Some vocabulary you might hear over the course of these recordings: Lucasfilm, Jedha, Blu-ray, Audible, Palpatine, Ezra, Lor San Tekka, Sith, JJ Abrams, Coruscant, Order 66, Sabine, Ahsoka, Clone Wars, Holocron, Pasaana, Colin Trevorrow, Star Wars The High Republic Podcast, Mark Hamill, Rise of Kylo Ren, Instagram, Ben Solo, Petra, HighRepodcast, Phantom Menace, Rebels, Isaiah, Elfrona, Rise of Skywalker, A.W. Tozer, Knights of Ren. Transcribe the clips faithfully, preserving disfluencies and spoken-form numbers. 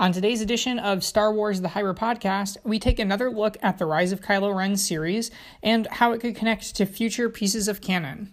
On today's edition of Star Wars The High Republic Podcast, we take another look at the Rise of Kylo Ren series and how it could connect to future pieces of canon.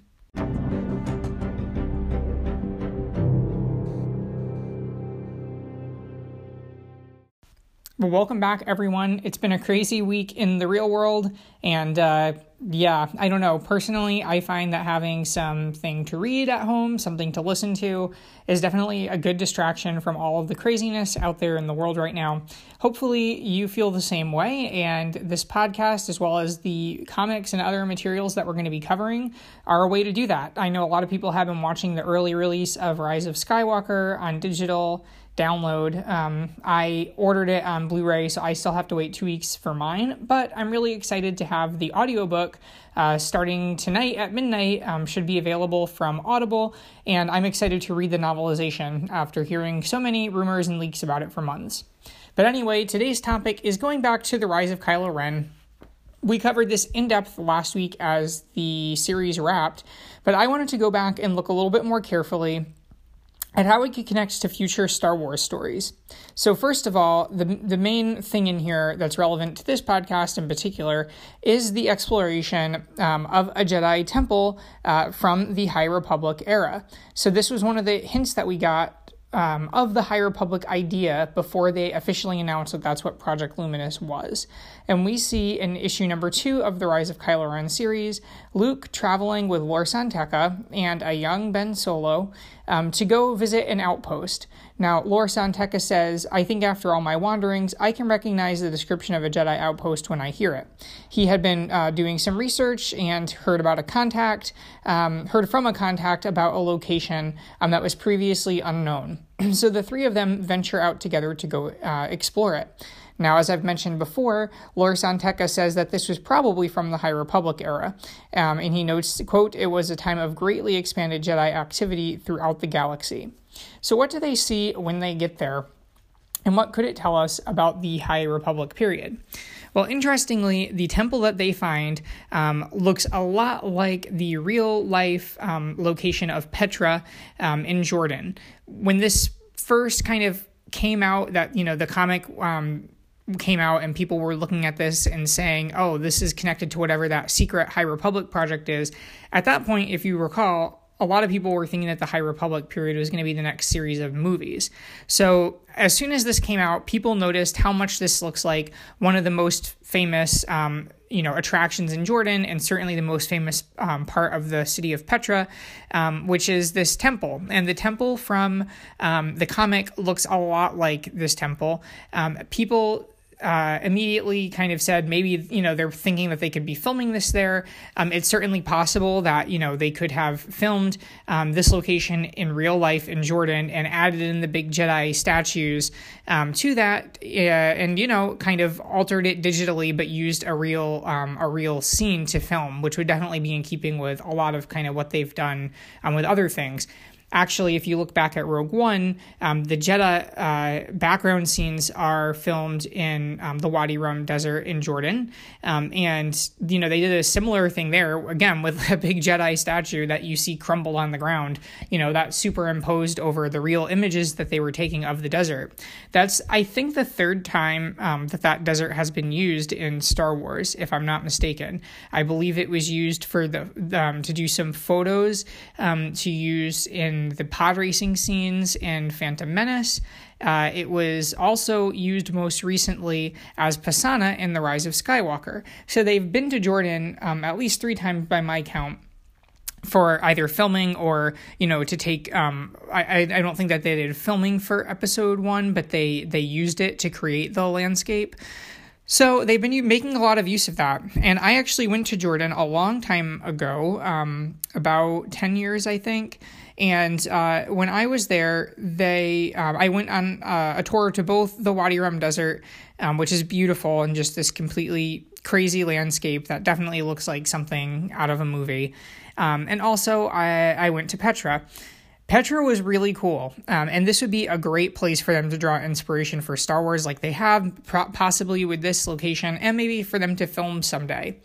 Well, welcome back, everyone. It's been a crazy week in the real world, and uh, yeah, I don't know. Personally, I find that having something to read at home, something to listen to, is definitely a good distraction from all of the craziness out there in the world right now. Hopefully, you feel the same way, and this podcast, as well as the comics and other materials that we're going to be covering, are a way to do that. I know a lot of people have been watching the early release of Rise of Skywalker on digital download. Um, I ordered it on Blu-ray, so I still have to wait two weeks for mine, but I'm really excited to have the audiobook uh, starting tonight at midnight, um, should be available from Audible, and I'm excited to read the novelization after hearing so many rumors and leaks about it for months. But anyway, today's topic is going back to the Rise of Kylo Ren. We covered this in depth last week as the series wrapped, but I wanted to go back and look a little bit more carefully and how it could connect to future Star Wars stories. So first of all, the the main thing in here that's relevant to this podcast in particular is the exploration um, of a Jedi temple uh, from the High Republic era. So this was one of the hints that we got um, of the High Republic idea before they officially announced that that's what Project Luminous was. And we see in issue number two of the Rise of Kylo Ren series, Luke traveling with Lor San Tekka and a young Ben Solo, Um, to go visit an outpost. Now, Lor San Tekka says, "I think after all my wanderings, I can recognize the description of a Jedi outpost when I hear it." He had been uh, doing some research and heard about a contact, um, heard from a contact about a location um, that was previously unknown. So the three of them venture out together to go uh, explore it. Now, as I've mentioned before, Lor San Tekka says that this was probably from the High Republic era, um, and he notes, quote, "It was a time of greatly expanded Jedi activity throughout the galaxy." So what do they see when they get there, and what could it tell us about the High Republic period? Well, interestingly, the temple that they find um, looks a lot like the real-life um, location of Petra um, in Jordan. When this first kind of came out, that, you know, the comic um, came out and people were looking at this and saying, oh, this is connected to whatever that secret High Republic project is. At that point, if you recall, a lot of people were thinking that the High Republic period was going to be the next series of movies. So as soon as this came out, people noticed how much this looks like one of the most famous um, you know, attractions in Jordan, and certainly the most famous um, part of the city of Petra, um, which is this temple. And the temple from um, the comic looks a lot like this temple. Um, people Uh, immediately kind of said, maybe, you know, they're thinking that they could be filming this there. Um, it's certainly possible that, you know, they could have filmed um, this location in real life in Jordan and added in the big Jedi statues um, to that, uh, and, you know, kind of altered it digitally, but used a real um, a real scene to film, which would definitely be in keeping with a lot of kind of what they've done um, with other things. Actually, if you look back at Rogue One, um, the Jedha uh, background scenes are filmed in um, the Wadi Rum Desert in Jordan. Um, and, you know, they did a similar thing there, again, with a big Jedi statue that you see crumble on the ground. You know, that's superimposed over the real images that they were taking of the desert. That's, I think, the third time um, that that desert has been used in Star Wars, if I'm not mistaken. I believe it was used for the um, to do some photos um, to use in the pod racing scenes in Phantom Menace. Uh, it was also used most recently as Pasaana in The Rise of Skywalker. So they've been to Jordan um, at least three times by my count, for either filming or, you know, to take, um, I, I don't think that they did filming for episode one, but they, they used it to create the landscape. So they've been making a lot of use of that, and I actually went to Jordan a long time ago, um, about ten years, I think, and uh, when I was there, they uh, I went on uh, a tour to both the Wadi Rum Desert, um, which is beautiful and just this completely crazy landscape that definitely looks like something out of a movie, um, and also I, I went to Petra. Petra was really cool, um, and this would be a great place for them to draw inspiration for Star Wars like they have, pro- possibly with this location, and maybe for them to film someday.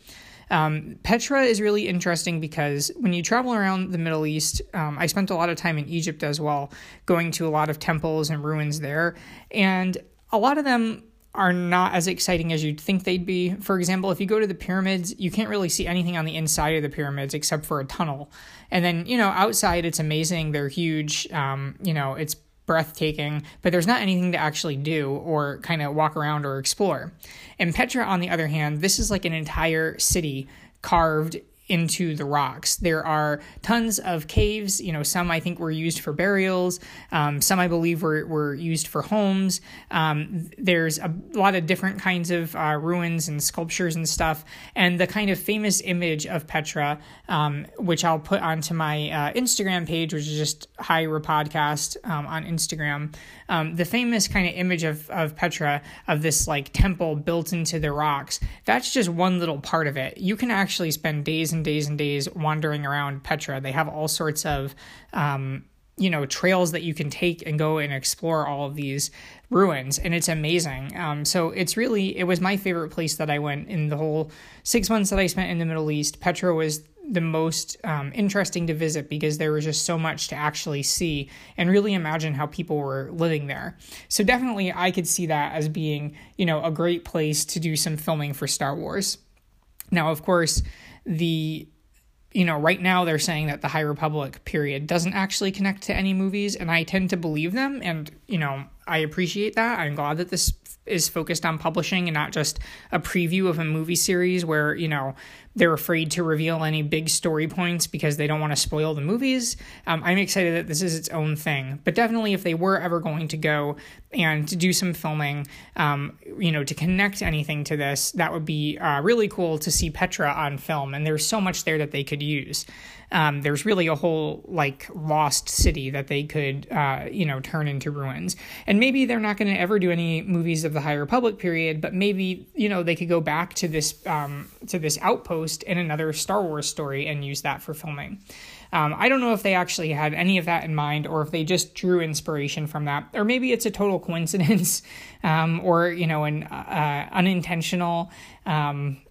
Um, Petra is really interesting because when you travel around the Middle East, um, I spent a lot of time in Egypt as well, going to a lot of temples and ruins there, and a lot of them are not as exciting as you'd think they'd be. For example, if you go to the pyramids, you can't really see anything on the inside of the pyramids except for a tunnel. And then, you know, outside it's amazing. They're huge. Um, you know, it's breathtaking, but there's not anything to actually do or kind of walk around or explore. And Petra, on the other hand, this is like an entire city carved into the rocks. There are tons of caves, you know, some I think were used for burials, um, some I believe were, were used for homes. Um, there's a lot of different kinds of uh, ruins and sculptures and stuff. And the kind of famous image of Petra, um, which I'll put onto my uh, Instagram page, which is just High Re Podcast um, on Instagram. Um, the famous kind of image of, of Petra, of this like temple built into the rocks, that's just one little part of it. You can actually spend days and days and days wandering around Petra. They have all sorts of, um, you know, trails that you can take and go and explore all of these ruins, and it's amazing. Um, so it's really, it was my favorite place that I went in the whole six months that I spent in the Middle East. Petra was the most um, interesting to visit because there was just so much to actually see and really imagine how people were living there. So definitely I could see that as being, you know, a great place to do some filming for Star Wars. Now, of course, the, you know, right now they're saying that the High Republic period doesn't actually connect to any movies, and I tend to believe them, and, you know, I appreciate that. I'm glad that this is focused on publishing and not just a preview of a movie series where, you know, they're afraid to reveal any big story points because they don't want to spoil the movies. Um, I'm excited that this is its own thing. But definitely if they were ever going to go and to do some filming, um, you know, to connect anything to this, that would be uh, really cool to see Petra on film. And there's so much there that they could use. Um, there's really a whole, like, lost city that they could, uh, you know, turn into ruins. And maybe they're not going to ever do any movies of the High Republic period, but maybe, you know, they could go back to this um, to this outpost in another Star Wars story and use that for filming. Um, I don't know if they actually had any of that in mind or if they just drew inspiration from that. Or maybe it's a total coincidence um, or, you know, an uh, unintentional um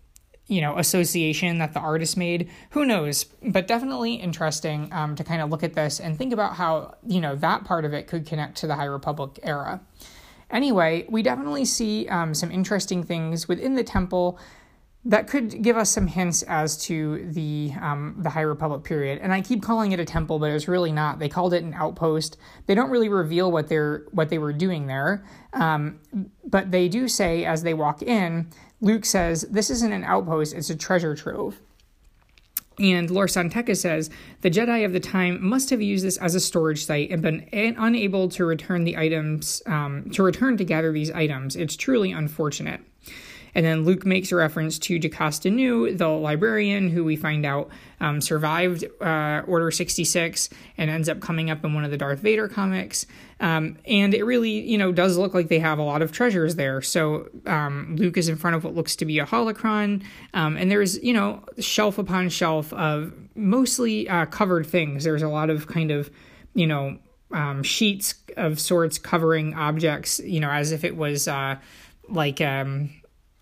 you know, association that the artist made. Who knows? But definitely interesting um, to kind of look at this and think about how, you know, that part of it could connect to the High Republic era. Anyway, we definitely see um, some interesting things within the temple that could give us some hints as to the um, the High Republic period. And I keep calling it a temple, but it's really not. They called it an outpost. They don't really reveal what they're what they were doing there. Um, but they do say as they walk in, Luke says, "This isn't an outpost, it's a treasure trove." And Lor San Tekka says, "The Jedi of the time must have used this as a storage site and been an- unable to return the items, um, to return to gather these items. It's truly unfortunate." And then Luke makes a reference to Jocasta Nu, the librarian, who we find out um, survived uh, Order sixty-six and ends up coming up in one of the Darth Vader comics. Um, and it really, you know, does look like they have a lot of treasures there. So um, Luke is in front of what looks to be a holocron. Um, and there's, you know, shelf upon shelf of mostly uh, covered things. There's a lot of kind of, you know, um, sheets of sorts covering objects, you know, as if it was uh, like... Um,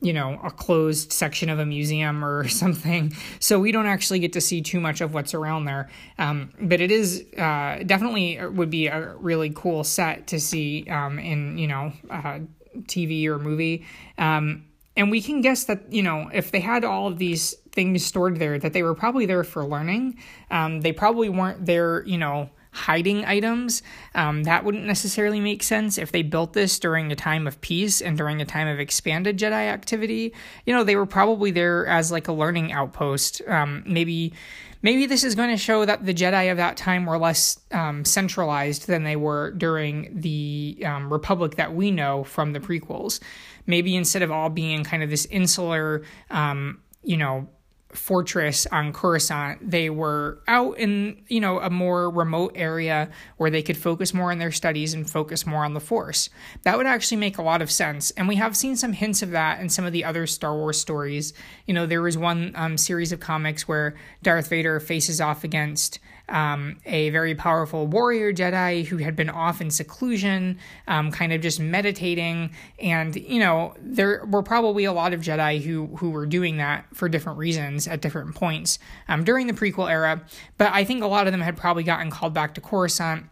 you know, a closed section of a museum or something. So we don't actually get to see too much of what's around there. Um, but it is uh, definitely would be a really cool set to see um, in, you know, uh, T V or movie. Um, and we can guess that, you know, if they had all of these things stored there, that they were probably there for learning. Um, they probably weren't there, you know, hiding items. Um, that wouldn't necessarily make sense if they built this during a time of peace and during a time of expanded Jedi activity. You know, they were probably there as like a learning outpost. Um, maybe, maybe this is going to show that the Jedi of that time were less um, centralized than they were during the um, Republic that we know from the prequels. Maybe instead of all being kind of this insular, um, you know, fortress on Coruscant, they were out in, you know, a more remote area where they could focus more on their studies and focus more on the Force. That would actually make a lot of sense. And we have seen some hints of that in some of the other Star Wars stories. You know, there was one um, series of comics where Darth Vader faces off against Um, a very powerful warrior Jedi who had been off in seclusion, um, kind of just meditating. And, you know, there were probably a lot of Jedi who, who were doing that for different reasons at different points um, during the prequel era. But I think a lot of them had probably gotten called back to Coruscant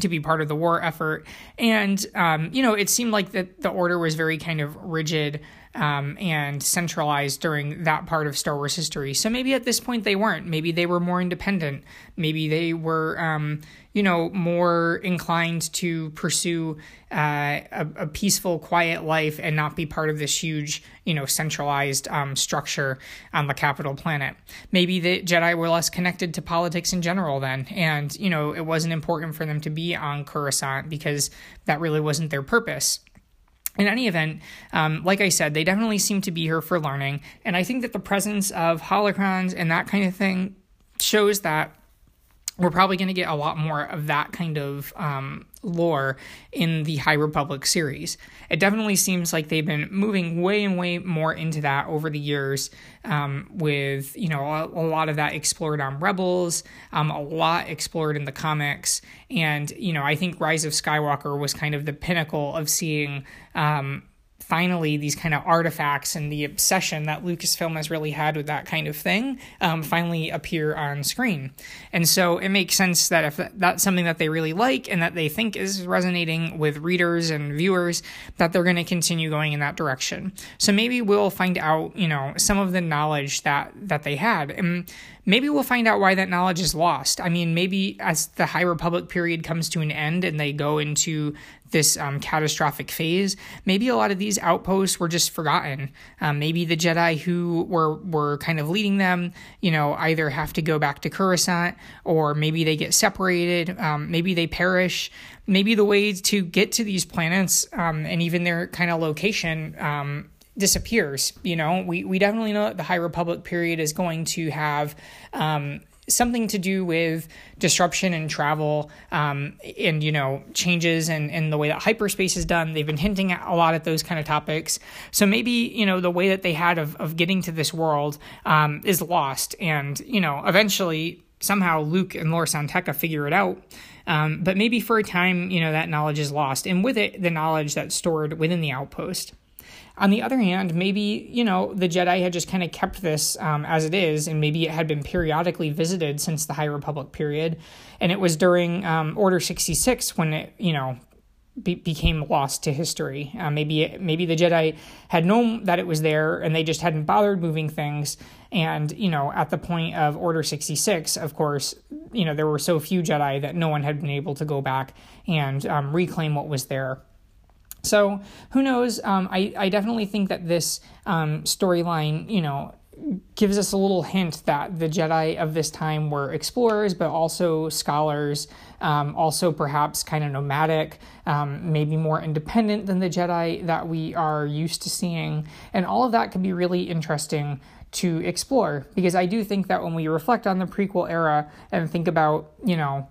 to be part of the war effort. And, um, you know, it seemed like that the order was very kind of rigid um, and centralized during that part of Star Wars history. So maybe at this point they weren't. Maybe they were more independent. Maybe they were, um, you know, more inclined to pursue uh, a, a peaceful, quiet life and not be part of this huge, you know, centralized um, structure on the capital planet. Maybe the Jedi were less connected to politics in general then. And, you know, it wasn't important for them to be on Coruscant because that really wasn't their purpose. In any event, um, like I said, they definitely seem to be here for learning. And I think that the presence of holocrons and that kind of thing shows that we're probably going to get a lot more of that kind of um, lore in the High Republic series. It definitely seems like they've been moving way and way more into that over the years um, with, you know, a, a lot of that explored on Rebels, um, a lot explored in the comics. And, you know, I think Rise of Skywalker was kind of the pinnacle of seeing um, finally these kind of artifacts and the obsession that Lucasfilm has really had with that kind of thing um, finally appear on screen. And so it makes sense that if that's something that they really like and that they think is resonating with readers and viewers, that they're going to continue going in that direction. So maybe we'll find out, you know, some of the knowledge that, that they had. And maybe we'll find out why that knowledge is lost. I mean, maybe as the High Republic period comes to an end and they go into this um, catastrophic phase, maybe a lot of these outposts were just forgotten. Um, maybe the Jedi who were were kind of leading them, you know, either have to go back to Coruscant, or maybe they get separated, um, maybe they perish. Maybe the way to get to these planets um, and even their kind of location um disappears. You know, we, we definitely know that the High Republic period is going to have um, something to do with disruption and travel um, and, you know, changes in, in the way that hyperspace is done. They've been hinting at a lot at those kind of topics. So maybe, you know, the way that they had of, of getting to this world um, is lost. And, you know, eventually somehow Luke and Lor San Tekka figure it out. Um, but maybe for a time, you know, that knowledge is lost. And with it, the knowledge that's stored within the outpost. On the other hand, maybe, you know, the Jedi had just kind of kept this um, as it is, and maybe it had been periodically visited since the High Republic period, and it was during um, Order sixty-six when it, you know, be- became lost to history. Uh, maybe it, maybe the Jedi had known that it was there, and they just hadn't bothered moving things, and, you know, at the point of Order sixty-six, of course, you know, there were so few Jedi that no one had been able to go back and um, reclaim what was there. So who knows? Um, I, I definitely think that this um, storyline, you know, gives us a little hint that the Jedi of this time were explorers, but also scholars, um, also perhaps kind of nomadic, um, maybe more independent than the Jedi that we are used to seeing. And all of that could be really interesting to explore, because I do think that when we reflect on the prequel era and think about, you know,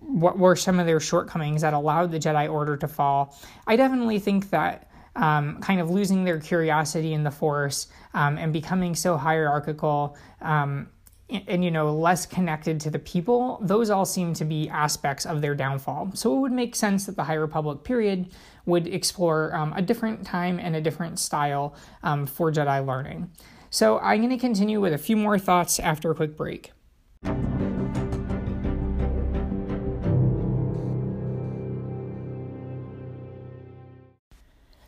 what were some of their shortcomings that allowed the Jedi Order to fall, I definitely think that um, kind of losing their curiosity in the Force um, and becoming so hierarchical um, and, and, you know, less connected to the people, those all seem to be aspects of their downfall. So it would make sense that the High Republic period would explore um, a different time and a different style um, for Jedi learning. So I'm going to continue with a few more thoughts after a quick break.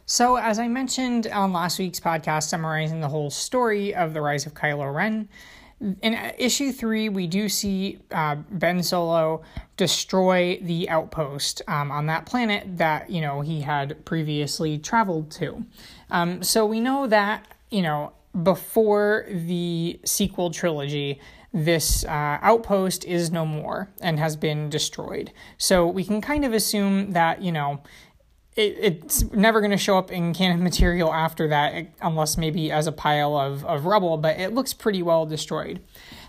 So as I mentioned on last week's podcast summarizing the whole story of the Rise of Kylo Ren, in issue three, we do see uh, Ben Solo destroy the outpost um, on that planet that, you know, he had previously traveled to. Um, so we know that, you know, before the sequel trilogy, this uh, outpost is no more and has been destroyed. So we can kind of assume that, you know, It, it's never going to show up in canon material after that, unless maybe as a pile of, of rubble, but it looks pretty well destroyed.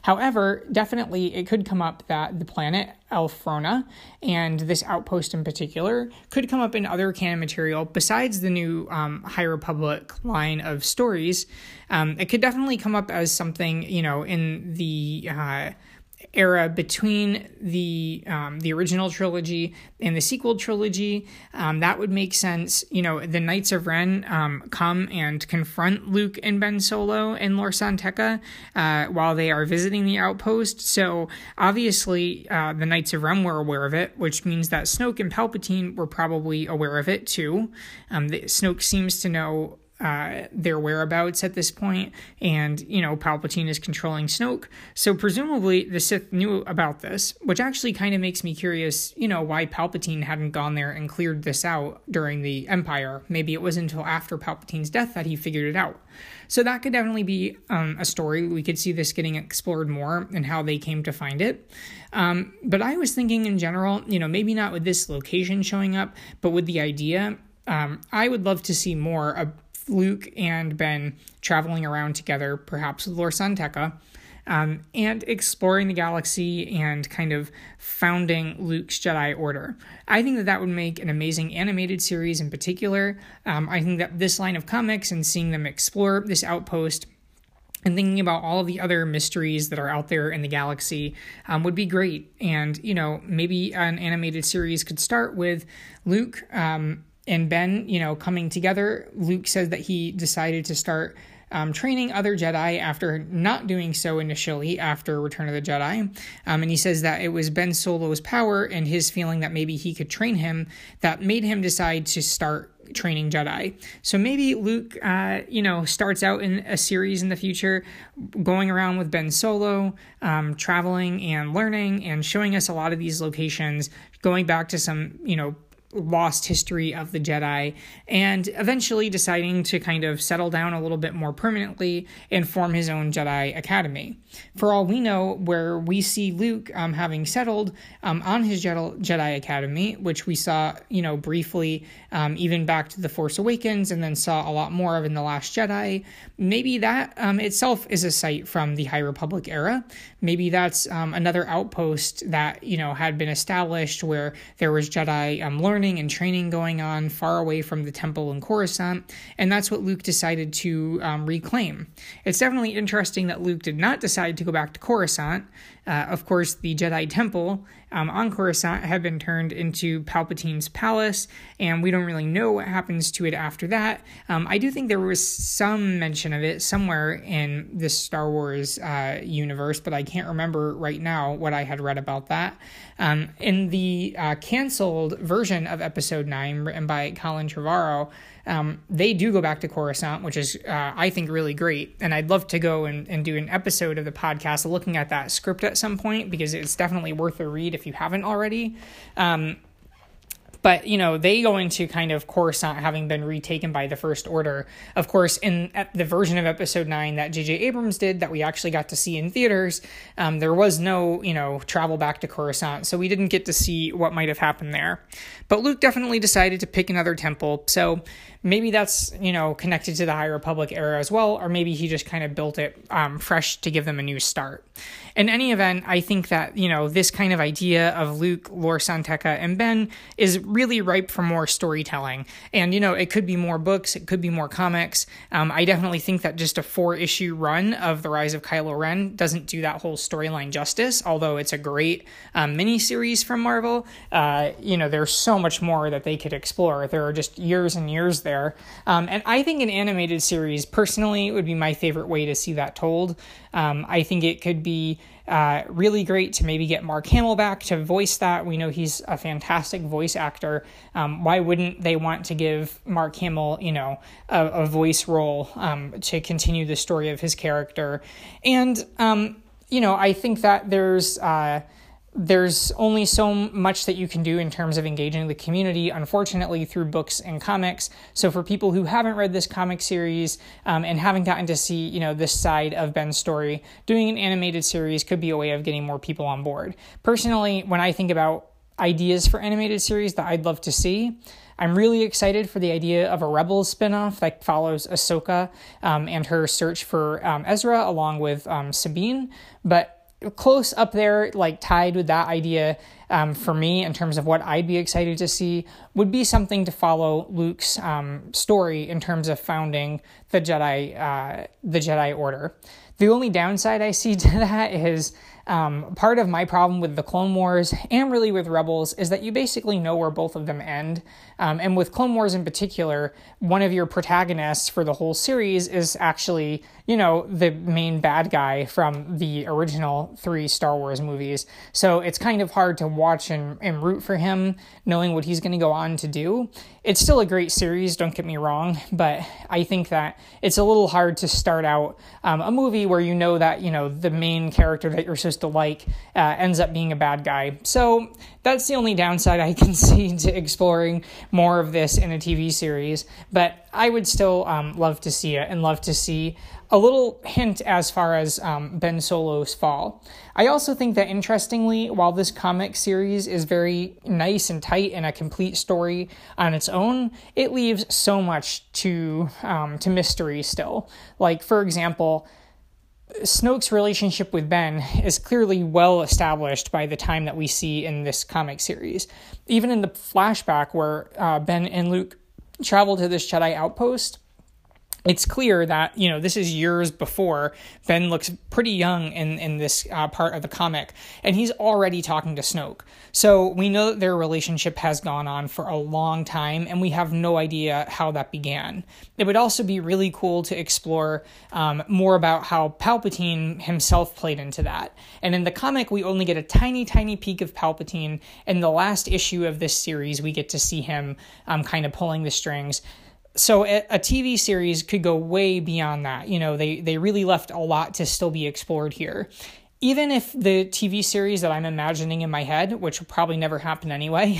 However, definitely it could come up that the planet Elfrona, and this outpost in particular, could come up in other canon material besides the new um, High Republic line of stories. Um, it could definitely come up as something, you know, in the Uh, era between the um, the original trilogy and the sequel trilogy. Um, that would make sense. You know, the Knights of Ren um, come and confront Luke and Ben Solo and Lor San Tekka uh, while they are visiting the outpost. So obviously uh, the Knights of Ren were aware of it, which means that Snoke and Palpatine were probably aware of it too. Um, the, Snoke seems to know Uh, their whereabouts at this point, and, you know, Palpatine is controlling Snoke, so presumably the Sith knew about this, which actually kind of makes me curious, you know, why Palpatine hadn't gone there and cleared this out during the Empire. Maybe it was until after Palpatine's death that he figured it out. So that could definitely be um, a story. We could see this getting explored more and how they came to find it. Um, but I was thinking in general, you know, maybe not with this location showing up, but with the idea, um, I would love to see more of Luke and Ben traveling around together, perhaps with Lor San Tekka, um, and exploring the galaxy and kind of founding Luke's Jedi Order. I think that that would make an amazing animated series in particular. Um, I think that this line of comics and seeing them explore this outpost and thinking about all of the other mysteries that are out there in the galaxy um, would be great. And, you know, maybe an animated series could start with Luke Um, and Ben, you know, coming together. Luke says that he decided to start um, training other Jedi after not doing so initially after Return of the Jedi. Um, and he says that it was Ben Solo's power and his feeling that maybe he could train him that made him decide to start training Jedi. So maybe Luke, uh, you know, starts out in a series in the future, going around with Ben Solo, um, traveling and learning and showing us a lot of these locations, going back to some, you know, lost history of the Jedi, and eventually deciding to kind of settle down a little bit more permanently and form his own Jedi Academy. For all we know, where we see Luke um, having settled um, on his Jedi Academy, which we saw, you know, briefly um, even back to The Force Awakens and then saw a lot more of in The Last Jedi, maybe that um, itself is a site from the High Republic era. Maybe that's um, another outpost that, you know, had been established where there was Jedi um, learning and training going on far away from the temple in Coruscant, and that's what Luke decided to um, reclaim. It's definitely interesting that Luke did not decide to go back to Coruscant. Uh, of course, the Jedi Temple um, on Coruscant had been turned into Palpatine's palace, and we don't really know what happens to it after that. Um, I do think there was some mention of it somewhere in this Star Wars uh, universe, but I can't remember right now what I had read about that. Um, in the uh, canceled version of Episode nine, written by Colin Trevorrow, Um, they do go back to Coruscant, which is, uh, I think, really great. And I'd love to go and, and do an episode of the podcast looking at that script at some point, because it's definitely worth a read if you haven't already. Um, but, you know, they go into kind of Coruscant having been retaken by the First Order. Of course, in the version of Episode nine that J J Abrams did that we actually got to see in theaters, um, there was no, you know, travel back to Coruscant, so we didn't get to see what might have happened there. But Luke definitely decided to pick another temple, so maybe that's, you know, connected to the High Republic era as well, or maybe he just kind of built it um, fresh to give them a new start. In any event, I think that, you know, this kind of idea of Luke, Lor San Tekka, and Ben is really ripe for more storytelling. And, you know, it could be more books, it could be more comics. Um, I definitely think that just a four-issue run of The Rise of Kylo Ren doesn't do that whole storyline justice, although it's a great um, miniseries from Marvel. Uh, you know, there's so much more that they could explore. There are just years and years there. There. Um, and I think an animated series, personally, would be my favorite way to see that told. Um, I think it could be uh, really great to maybe get Mark Hamill back to voice that. We know he's a fantastic voice actor. Um, why wouldn't they want to give Mark Hamill, you know, a, a voice role um, to continue the story of his character? And, um, you know, I think that there's... Uh, There's only so much that you can do in terms of engaging the community, unfortunately, through books and comics. So for people who haven't read this comic series um, and haven't gotten to see, you know, this side of Ben's story, doing an animated series could be a way of getting more people on board. Personally, when I think about ideas for animated series that I'd love to see, I'm really excited for the idea of a Rebels spinoff that follows Ahsoka um, and her search for um, Ezra along with um, Sabine. But close up there, like tied with that idea um, for me in terms of what I'd be excited to see, would be something to follow Luke's um, story in terms of founding the Jedi, uh, the Jedi Order. The only downside I see to that is Um, part of my problem with the Clone Wars, and really with Rebels, is that you basically know where both of them end. Um, and with Clone Wars in particular, one of your protagonists for the whole series is actually, you know, the main bad guy from the original three Star Wars movies. So it's kind of hard to watch and, and root for him, knowing what he's going to go on to do. It's still a great series, don't get me wrong, but I think that it's a little hard to start out um, a movie where you know that, you know, the main character that you're supposed to like uh, ends up being a bad guy. So that's the only downside I can see to exploring more of this in a T V series, but I would still um, love to see it and love to see a little hint as far as um, Ben Solo's fall. I also think that, interestingly, while this comic series is very nice and tight and a complete story on its own, it leaves so much to um, to mystery still. Like, for example, Snoke's relationship with Ben is clearly well established by the time that we see in this comic series. Even in the flashback where uh, Ben and Luke travel to this Jedi outpost, it's clear that, you know, this is years before. Ben looks pretty young in, in this uh, part of the comic, and he's already talking to Snoke. So we know that their relationship has gone on for a long time, and we have no idea how that began. It would also be really cool to explore um, more about how Palpatine himself played into that. And in the comic, we only get a tiny, tiny peek of Palpatine. In the last issue of this series, we get to see him um, kind of pulling the strings. So a T V series could go way beyond that. You know, they, they really left a lot to still be explored here. Even if the T V series that I'm imagining in my head, which will probably never happen anyway,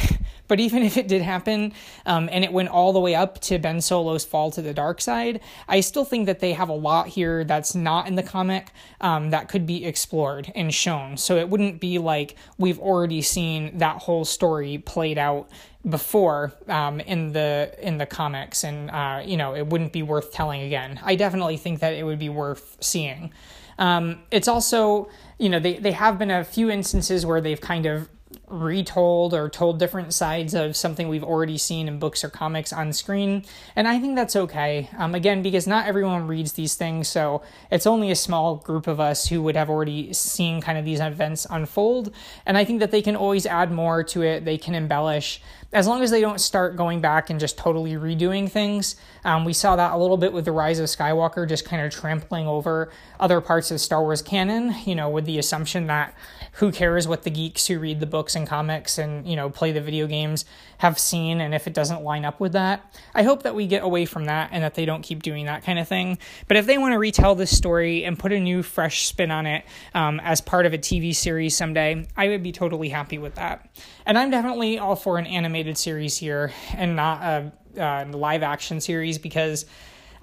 but even if it did happen um, and it went all the way up to Ben Solo's fall to the dark side, I still think that they have a lot here that's not in the comic um, that could be explored and shown. So it wouldn't be like we've already seen that whole story played out before um, in the in the comics, and uh, you know, it wouldn't be worth telling again. I definitely think that it would be worth seeing. Um, it's also, you know, they, they have been a few instances where they've kind of retold or told different sides of something we've already seen in books or comics on screen, and I think that's okay. Um, again, because not everyone reads these things, so it's only a small group of us who would have already seen kind of these events unfold, and I think that they can always add more to it. They can embellish, as long as they don't start going back and just totally redoing things. Um, we saw that a little bit with The Rise of Skywalker, just kind of trampling over other parts of Star Wars canon, you know, with the assumption that who cares what the geeks who read the books and comics and, you know, play the video games have seen, and if it doesn't line up with that. I hope that we get away from that and that they don't keep doing that kind of thing. But if they want to retell this story and put a new, fresh spin on it um, as part of a T V series someday, I would be totally happy with that. And I'm definitely all for an animated series here and not a uh, live action series, because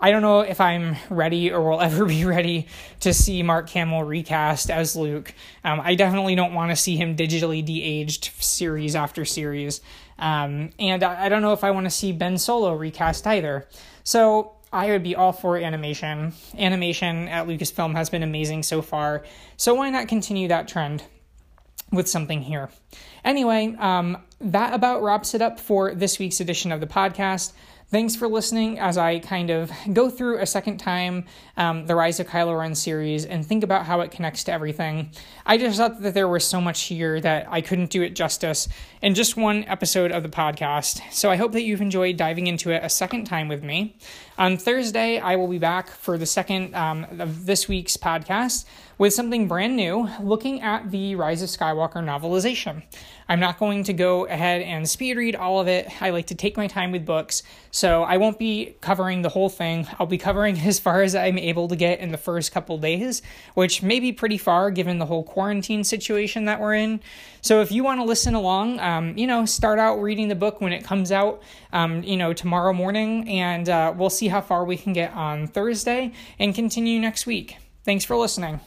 I don't know if I'm ready or will ever be ready to see Mark Hamill recast as Luke. Um, I definitely don't want to see him digitally de-aged series after series. Um, and I, I don't know if I want to see Ben Solo recast either. So I would be all for animation. Animation at Lucasfilm has been amazing so far. So why not continue that trend with something here? Anyway, um, that about wraps it up for this week's edition of the podcast. Thanks for listening as I kind of go through a second time um, the Rise of Kylo Ren series and think about how it connects to everything. I just thought that there was so much here that I couldn't do it justice in just one episode of the podcast, so I hope that you've enjoyed diving into it a second time with me. On Thursday, I will be back for the second um, of this week's podcast with something brand new, looking at the Rise of Skywalker novelization. I'm not going to go ahead and speed read all of it. I like to take my time with books, so I won't be covering the whole thing. I'll be covering as far as I'm able to get in the first couple days, which may be pretty far given the whole quarantine situation that we're in. So if you want to listen along, um, you know, start out reading the book when it comes out, um, you know, tomorrow morning, and uh, we'll see how far we can get on Thursday and continue next week. Thanks for listening.